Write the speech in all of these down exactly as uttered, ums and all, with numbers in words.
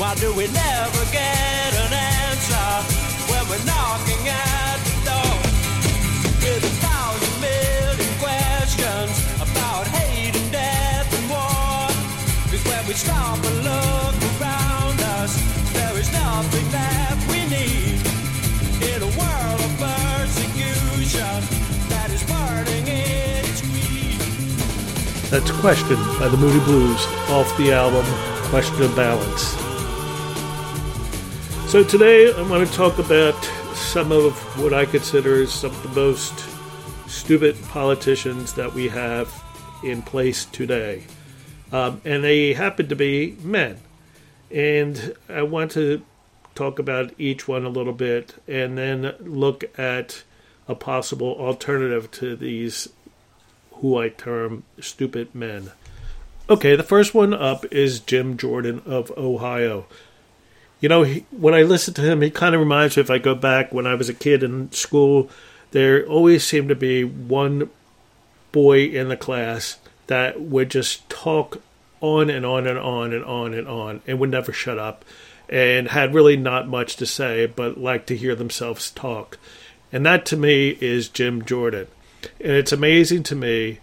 Why do we never get an answer when we're knocking at the door with a thousand million questions about hate and death and war? Because when we stop and look around us, there is nothing that we need in a world of persecution that is burning in its greed. That's Question by the Moody Blues off the album Question of Balance. So today I want to talk about some of what I consider some of the most stupid politicians that we have in place today. Um, and they happen to be men. And I want to talk about each one a little bit and then look at a possible alternative to these who I term stupid men. Okay, the first one up is Jim Jordan of Ohio. You know, he, when I listen to him, he kind of reminds me, if I go back when I was a kid in school, there always seemed to be one boy in the class that would just talk on and on and on and on and on and would never shut up and had really not much to say but liked to hear themselves talk. And that to me is Jim Jordan. And it's amazing to me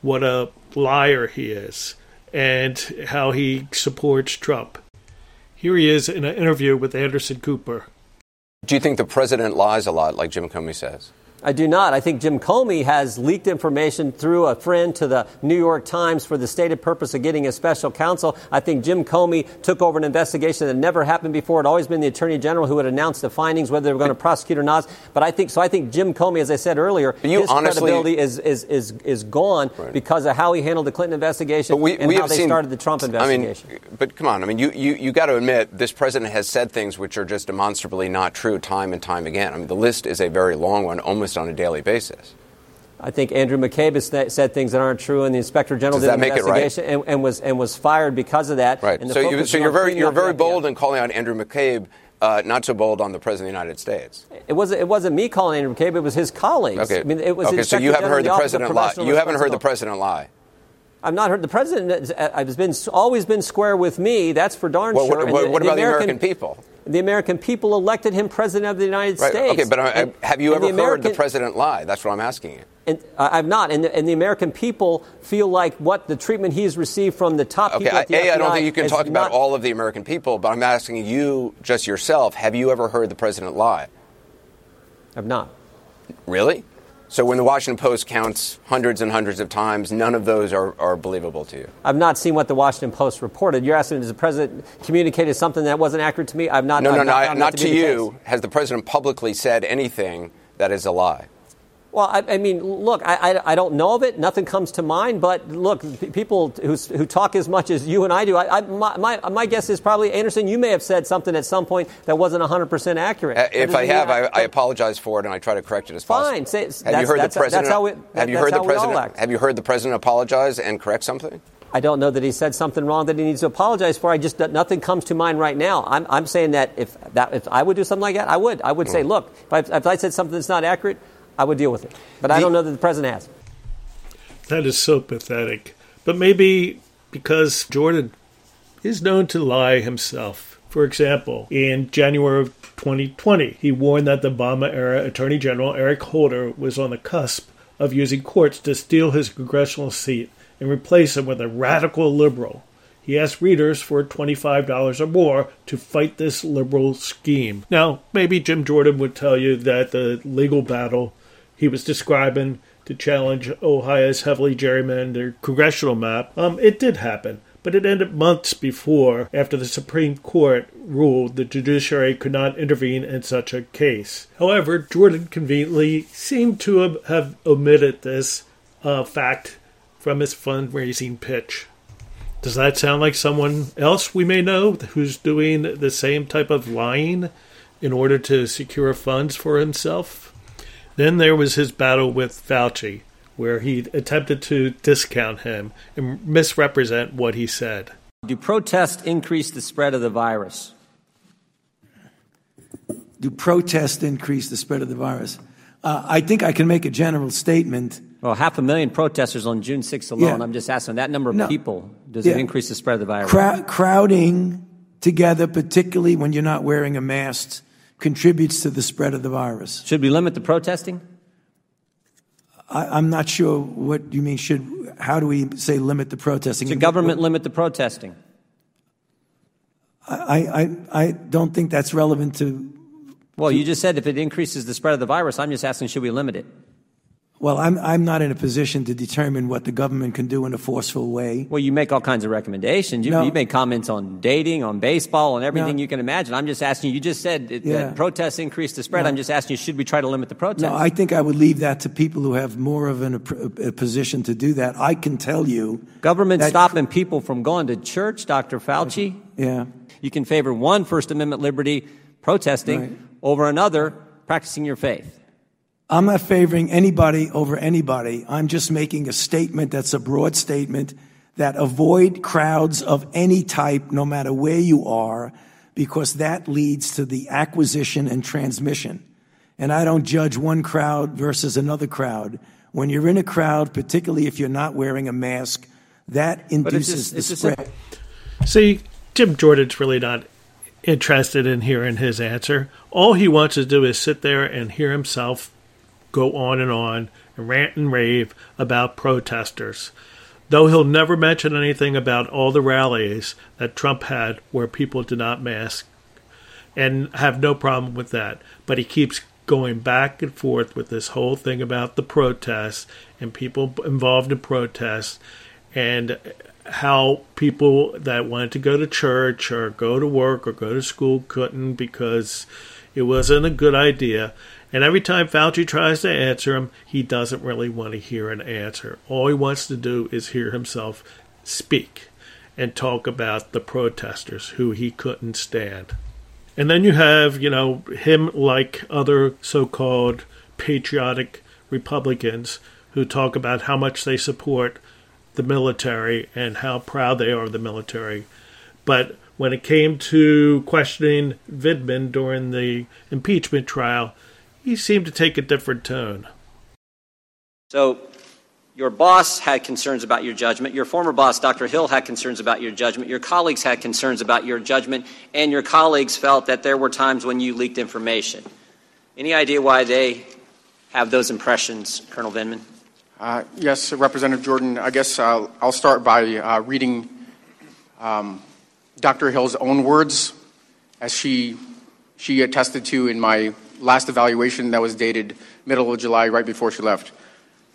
what a liar he is and how he supports Trump. Here he is in an interview with Anderson Cooper. Do you think the president lies a lot, like Jim Comey says? I do not. I think Jim Comey has leaked information through a friend to the New York Times for the stated purpose of getting a special counsel. I think Jim Comey took over an investigation that never happened before. It had always been the Attorney General who would announce the findings, whether they were going to prosecute or not. But I think so. I think Jim Comey, as I said earlier, his honestly, credibility is is is, is gone right. because of how he handled the Clinton investigation we, and we how they seen, started the Trump investigation. I mean, but come on, I mean, you you you got to admit this president has said things which are just demonstrably not true time and time again. I mean, the list is a very long one, almost on a daily basis. I think Andrew McCabe has th- said things that aren't true, and the Inspector General did an investigation right? and, and was and was fired because of that. Right. And so, you, so you're very you're very bold in calling out Andrew McCabe, uh, not so bold on the President of the United States. It wasn't it wasn't me calling Andrew McCabe; it was his colleagues. Okay. I mean, it was okay. So you haven't heard the, the president lie. You haven't heard the president lie. I've not heard the president. I've been always been square with me. That's for darn well, sure. What, what, the, what about the American, American people? The American people elected him president of the United right. States. Okay, but and, have you ever the American, heard the president lie? That's what I'm asking you. And I've not. And the, and the American people feel like what the treatment he's received from the top okay, people at the I, F B I. I don't think you can talk about not, all of the American people, but I'm asking you just yourself. Have you ever heard the president lie? I've not. Really? So when the Washington Post counts hundreds and hundreds of times, none of those are, are believable to you. I've not seen what the Washington Post reported. You're asking, has the president communicated something that wasn't accurate to me? I've not. No, I've no, not, no, not, not to, to you. Has the president publicly said anything that is a lie? Well, I, I mean, look, I, I I don't know of it. Nothing comes to mind. But look, p- people who who talk as much as you and I do, I, I my, my my guess is probably, Anderson, you may have said something at some point that wasn't one hundred percent accurate. Uh, if I have, I, I apologize for it, and I try to correct it as Fine. possible. Fine. Have you heard the president? Have you heard the president? Have you heard the president apologize and correct something? I don't know that he said something wrong that he needs to apologize for. I just nothing comes to mind right now. I'm I'm saying that if that if I would do something like that, I would I would mm. say, look, if I, if I said something that's not accurate, I would deal with it. But the, I don't know that the president has. That is so pathetic. But maybe because Jordan is known to lie himself. For example, in January of twenty twenty, he warned that the Obama-era Attorney General Eric Holder was on the cusp of using courts to steal his congressional seat and replace him with a radical liberal. He asked readers for twenty-five dollars or more to fight this liberal scheme. Now, maybe Jim Jordan would tell you that the legal battle he was describing to challenge Ohio's heavily gerrymandered congressional map. Um, it did happen, but it ended months before, after the Supreme Court ruled the judiciary could not intervene in such a case. However, Jordan conveniently seemed to have omitted this uh, fact from his fundraising pitch. Does that sound like someone else we may know who's doing the same type of lying in order to secure funds for himself? Then there was his battle with Fauci, where he attempted to discount him and misrepresent what he said. Do protests increase the spread of the virus? Do protests increase the spread of the virus? Uh, I think I can make a general statement. Well, half a million protesters on June sixth alone. Yeah. I'm just asking that number of no. people. Does yeah. it increase the spread of the virus? Crow- crowding... together, particularly when you're not wearing a mask, contributes to the spread of the virus. Should we limit the protesting? I, I'm not sure what you mean. Should how do we say limit the protesting? Should government what, limit the protesting? I, I I don't think that's relevant to. Well, to, you just said if it increases the spread of the virus. I'm just asking, should we limit it? Well, I'm I'm not in a position to determine what the government can do in a forceful way. Well, you make all kinds of recommendations. You, no. you make comments on dating, on baseball, on everything no. you can imagine. I'm just asking you. You just said it, yeah. that protests increase the spread. No. I'm just asking you, should we try to limit the protests? No, I think I would leave that to people who have more of an, a, a position to do that. I can tell you. Government stopping people from going to church, Doctor Fauci. Okay. Yeah. You can favor one First Amendment liberty, protesting, right. over another, practicing your faith. I'm not favoring anybody over anybody. I'm just making a statement that's a broad statement that avoid crowds of any type, no matter where you are, because that leads to the acquisition and transmission. And I don't judge one crowd versus another crowd. When you're in a crowd, particularly if you're not wearing a mask, that induces it's just, the it's spread. A- See, Jim Jordan's really not interested in hearing his answer. All he wants to do is sit there and hear himself go on and on and rant and rave about protesters, though he'll never mention anything about all the rallies that Trump had where people did not mask and have no problem with that. But he keeps going back and forth with this whole thing about the protests and people involved in protests and how people that wanted to go to church or go to work or go to school couldn't because it wasn't a good idea. And every time Fauci tries to answer him, he doesn't really want to hear an answer. All he wants to do is hear himself speak and talk about the protesters who he couldn't stand. And then you have, you know, him like other so-called patriotic Republicans who talk about how much they support the military and how proud they are of the military. But when it came to questioning Vindman during the impeachment trial, he seemed to take a different tone. So your boss had concerns about your judgment. Your former boss, Doctor Hill, had concerns about your judgment. Your colleagues had concerns about your judgment. And your colleagues felt that there were times when you leaked information. Any idea why they have those impressions, Colonel Vindman? Uh, yes, Representative Jordan. I guess uh, I'll start by uh, reading um, Doctor Hill's own words, as she she attested to in my last evaluation that was dated middle of July, right before she left.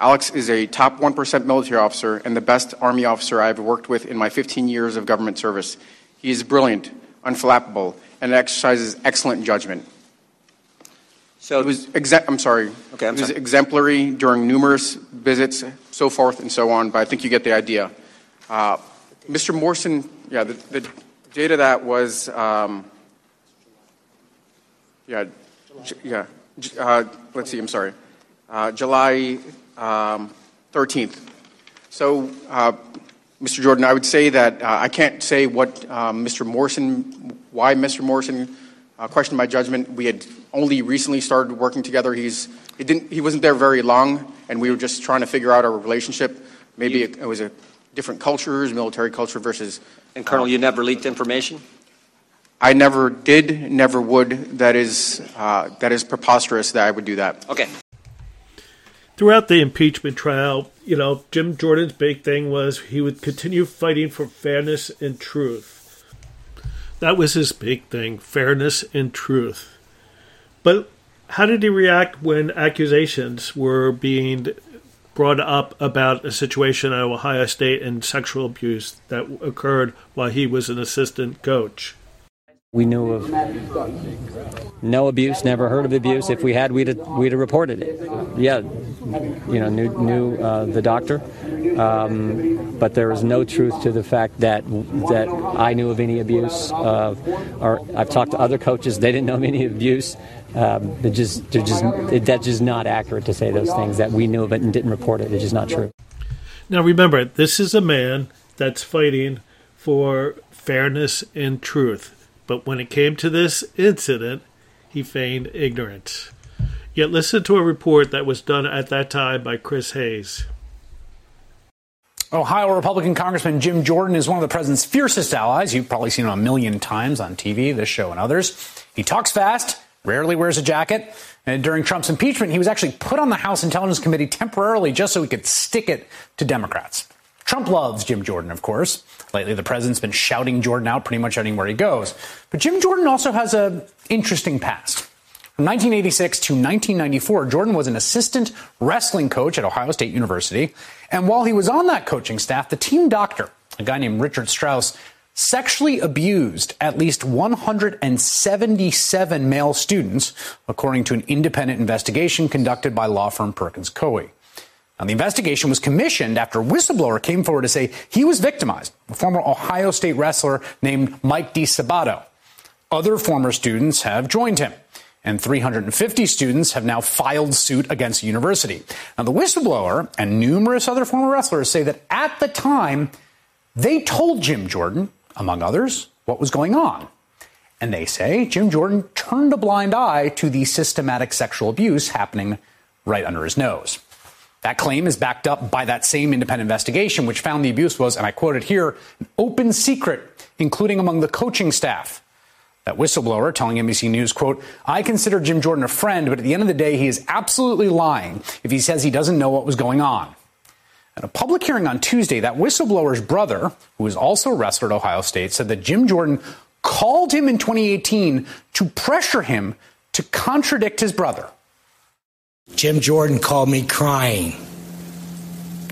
Alex is a top one percent military officer and the best Army officer I've worked with in my fifteen years of government service. He is brilliant, unflappable, and exercises excellent judgment. So it was exe- I'm sorry. Okay, I'm it was sorry. exemplary during numerous visits, so forth and so on, but I think you get the idea. Uh, Mister Morrison, yeah, the, the date of that was, um, yeah, Yeah, uh, let's see, I'm sorry. Uh, July um, thirteenth. So, uh, Mister Jordan, I would say that uh, I can't say what um, Mister Morrison, why Mister Morrison uh, questioned my judgment. We had only recently started working together. He's it didn't he wasn't there very long, and we were just trying to figure out our relationship. Maybe you, it, it was a different cultures, military culture versus. And Colonel, um, you never leaked information? I never did, never would. That is uh, that is preposterous that I would do that. Okay. Throughout the impeachment trial, you know, Jim Jordan's big thing was he would continue fighting for fairness and truth. That was his big thing, fairness and truth. But how did he react when accusations were being brought up about a situation at Ohio State and sexual abuse that occurred while he was an assistant coach? We knew of no abuse, never heard of abuse. If we had, we'd have, we'd have reported it. Yeah, you know, knew, knew uh, the doctor, um, but there was no truth to the fact that that I knew of any abuse. Uh, or I've talked to other coaches; they didn't know of any abuse. Um, it just, they're just it, that's just not accurate to say those things that we knew of it and didn't report it. It's just not true. Now remember, this is a man that's fighting for fairness and truth. But when it came to this incident, he feigned ignorance. Yet listen to a report that was done at that time by Chris Hayes. Ohio Republican Congressman Jim Jordan is one of the president's fiercest allies. You've probably seen him a million times on T V, this show and others. He talks fast, rarely wears a jacket. And during Trump's impeachment, he was actually put on the House Intelligence Committee temporarily just so he could stick it to Democrats. Trump loves Jim Jordan, of course. Lately, the president's been shouting Jordan out pretty much anywhere he goes. But Jim Jordan also has an interesting past. From nineteen eighty-six to nineteen ninety-four, Jordan was an assistant wrestling coach at Ohio State University. And while he was on that coaching staff, the team doctor, a guy named Richard Strauss, sexually abused at least one hundred seventy-seven male students, according to an independent investigation conducted by law firm Perkins Coie. Now, the investigation was commissioned after a whistleblower came forward to say he was victimized, a former Ohio State wrestler named Mike DiSabato. Other former students have joined him, and three hundred fifty students have now filed suit against the university. Now, the whistleblower and numerous other former wrestlers say that at the time, they told Jim Jordan, among others, what was going on. And they say Jim Jordan turned a blind eye to the systematic sexual abuse happening right under his nose. That claim is backed up by that same independent investigation, which found the abuse was, and I quote it here, an open secret, including among the coaching staff. That whistleblower telling N B C News, quote, I consider Jim Jordan a friend, but at the end of the day, he is absolutely lying if he says he doesn't know what was going on. At a public hearing on Tuesday, that whistleblower's brother, who is also a wrestler at Ohio State, said that Jim Jordan called him in twenty eighteen to pressure him to contradict his brother. Jim Jordan called me crying,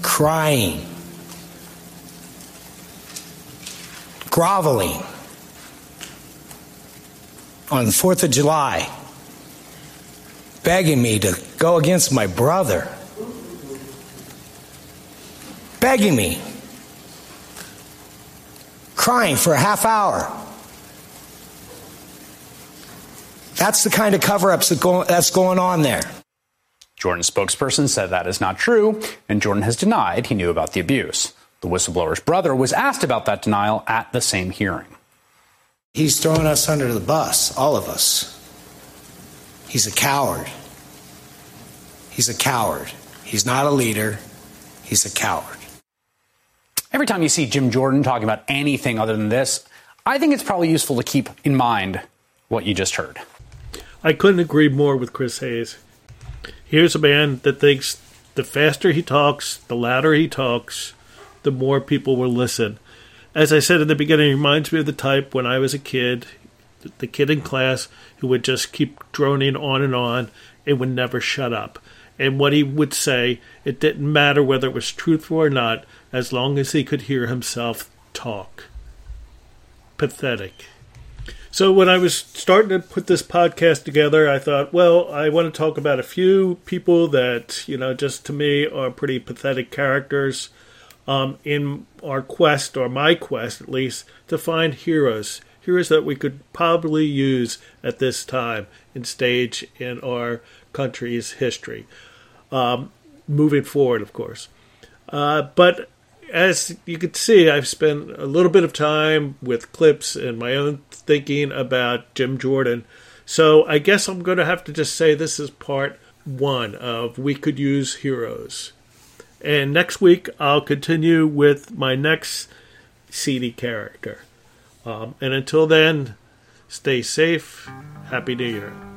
crying, groveling on the fourth of July, begging me to go against my brother, begging me, crying for a half hour. That's the kind of cover-ups that go, that's going on there. Jordan's spokesperson said that is not true, and Jordan has denied he knew about the abuse. The whistleblower's brother was asked about that denial at the same hearing. He's throwing us under the bus, all of us. He's a coward. He's a coward. He's not a leader. He's a coward. Every time you see Jim Jordan talking about anything other than this, I think it's probably useful to keep in mind what you just heard. I couldn't agree more with Chris Hayes. Here's a man that thinks the faster he talks, the louder he talks, the more people will listen. As I said in the beginning, it reminds me of the type when I was a kid, the kid in class who would just keep droning on and on and would never shut up. And what he would say, it didn't matter whether it was truthful or not, as long as he could hear himself talk. Pathetic. So when I was starting to put this podcast together, I thought, well, I want to talk about a few people that, you know, just to me are pretty pathetic characters um, in our quest, or my quest at least, to find heroes. Heroes that we could probably use at this time and stage in our country's history. Um, moving forward, of course. Uh, but as you can see, I've spent a little bit of time with clips and my own thinking about Jim Jordan. So I guess I'm going to have to just say this is part one of We Could Use Heroes. And next week, I'll continue with my next seedy character. Um, and until then, stay safe. Happy New Year.